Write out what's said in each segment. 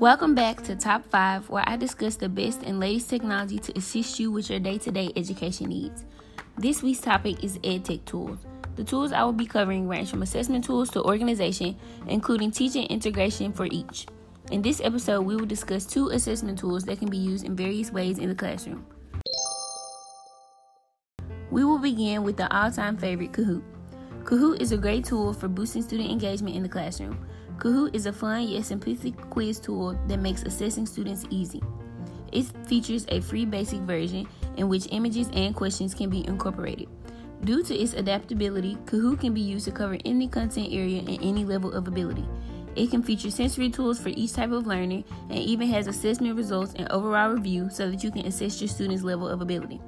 Welcome back to Top 5, where I discuss the best and latest technology to assist you with your day-to-day education needs. This week's topic is EdTech tools. The tools I will be covering range from assessment tools to organization, including teaching integration for each. In this episode, we will discuss two assessment tools that can be used in various ways in the classroom. We will begin with the all-time favorite, Kahoot. Kahoot is a great tool for boosting student engagement in the classroom. Kahoot is a fun yet simplistic quiz tool that makes assessing students easy. It features a free basic version in which images and questions can be incorporated. Due to its adaptability, Kahoot can be used to cover any content area and any level of ability. It can feature sensory tools for each type of learner and even has assessment results and overall review so that you can assess your students' level of ability.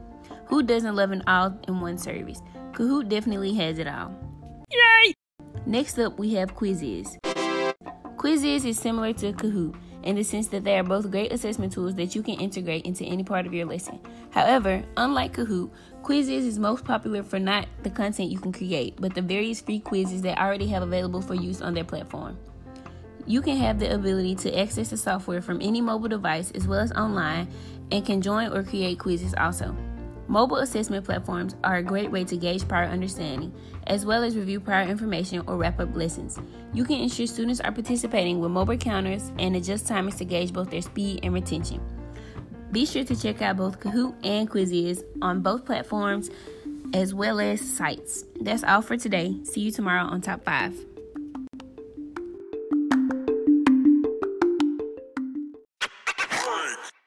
Who doesn't love an all-in-one service? Kahoot definitely has it all. Yay! Next up, we have Quizizz. Quizizz is similar to Kahoot in the sense that they are both great assessment tools that you can integrate into any part of your lesson. However, unlike Kahoot, Quizizz is most popular for not the content you can create, but the various free quizzes they already have available for use on their platform. You can have the ability to access the software from any mobile device as well as online, and can join or create quizzes also. Mobile assessment platforms are a great way to gauge prior understanding, as well as review prior information or wrap up lessons. You can ensure students are participating with mobile counters and adjust timings to gauge both their speed and retention. Be sure to check out both Kahoot and Quizizz on both platforms as well as sites. That's all for today. See you tomorrow on Top 5.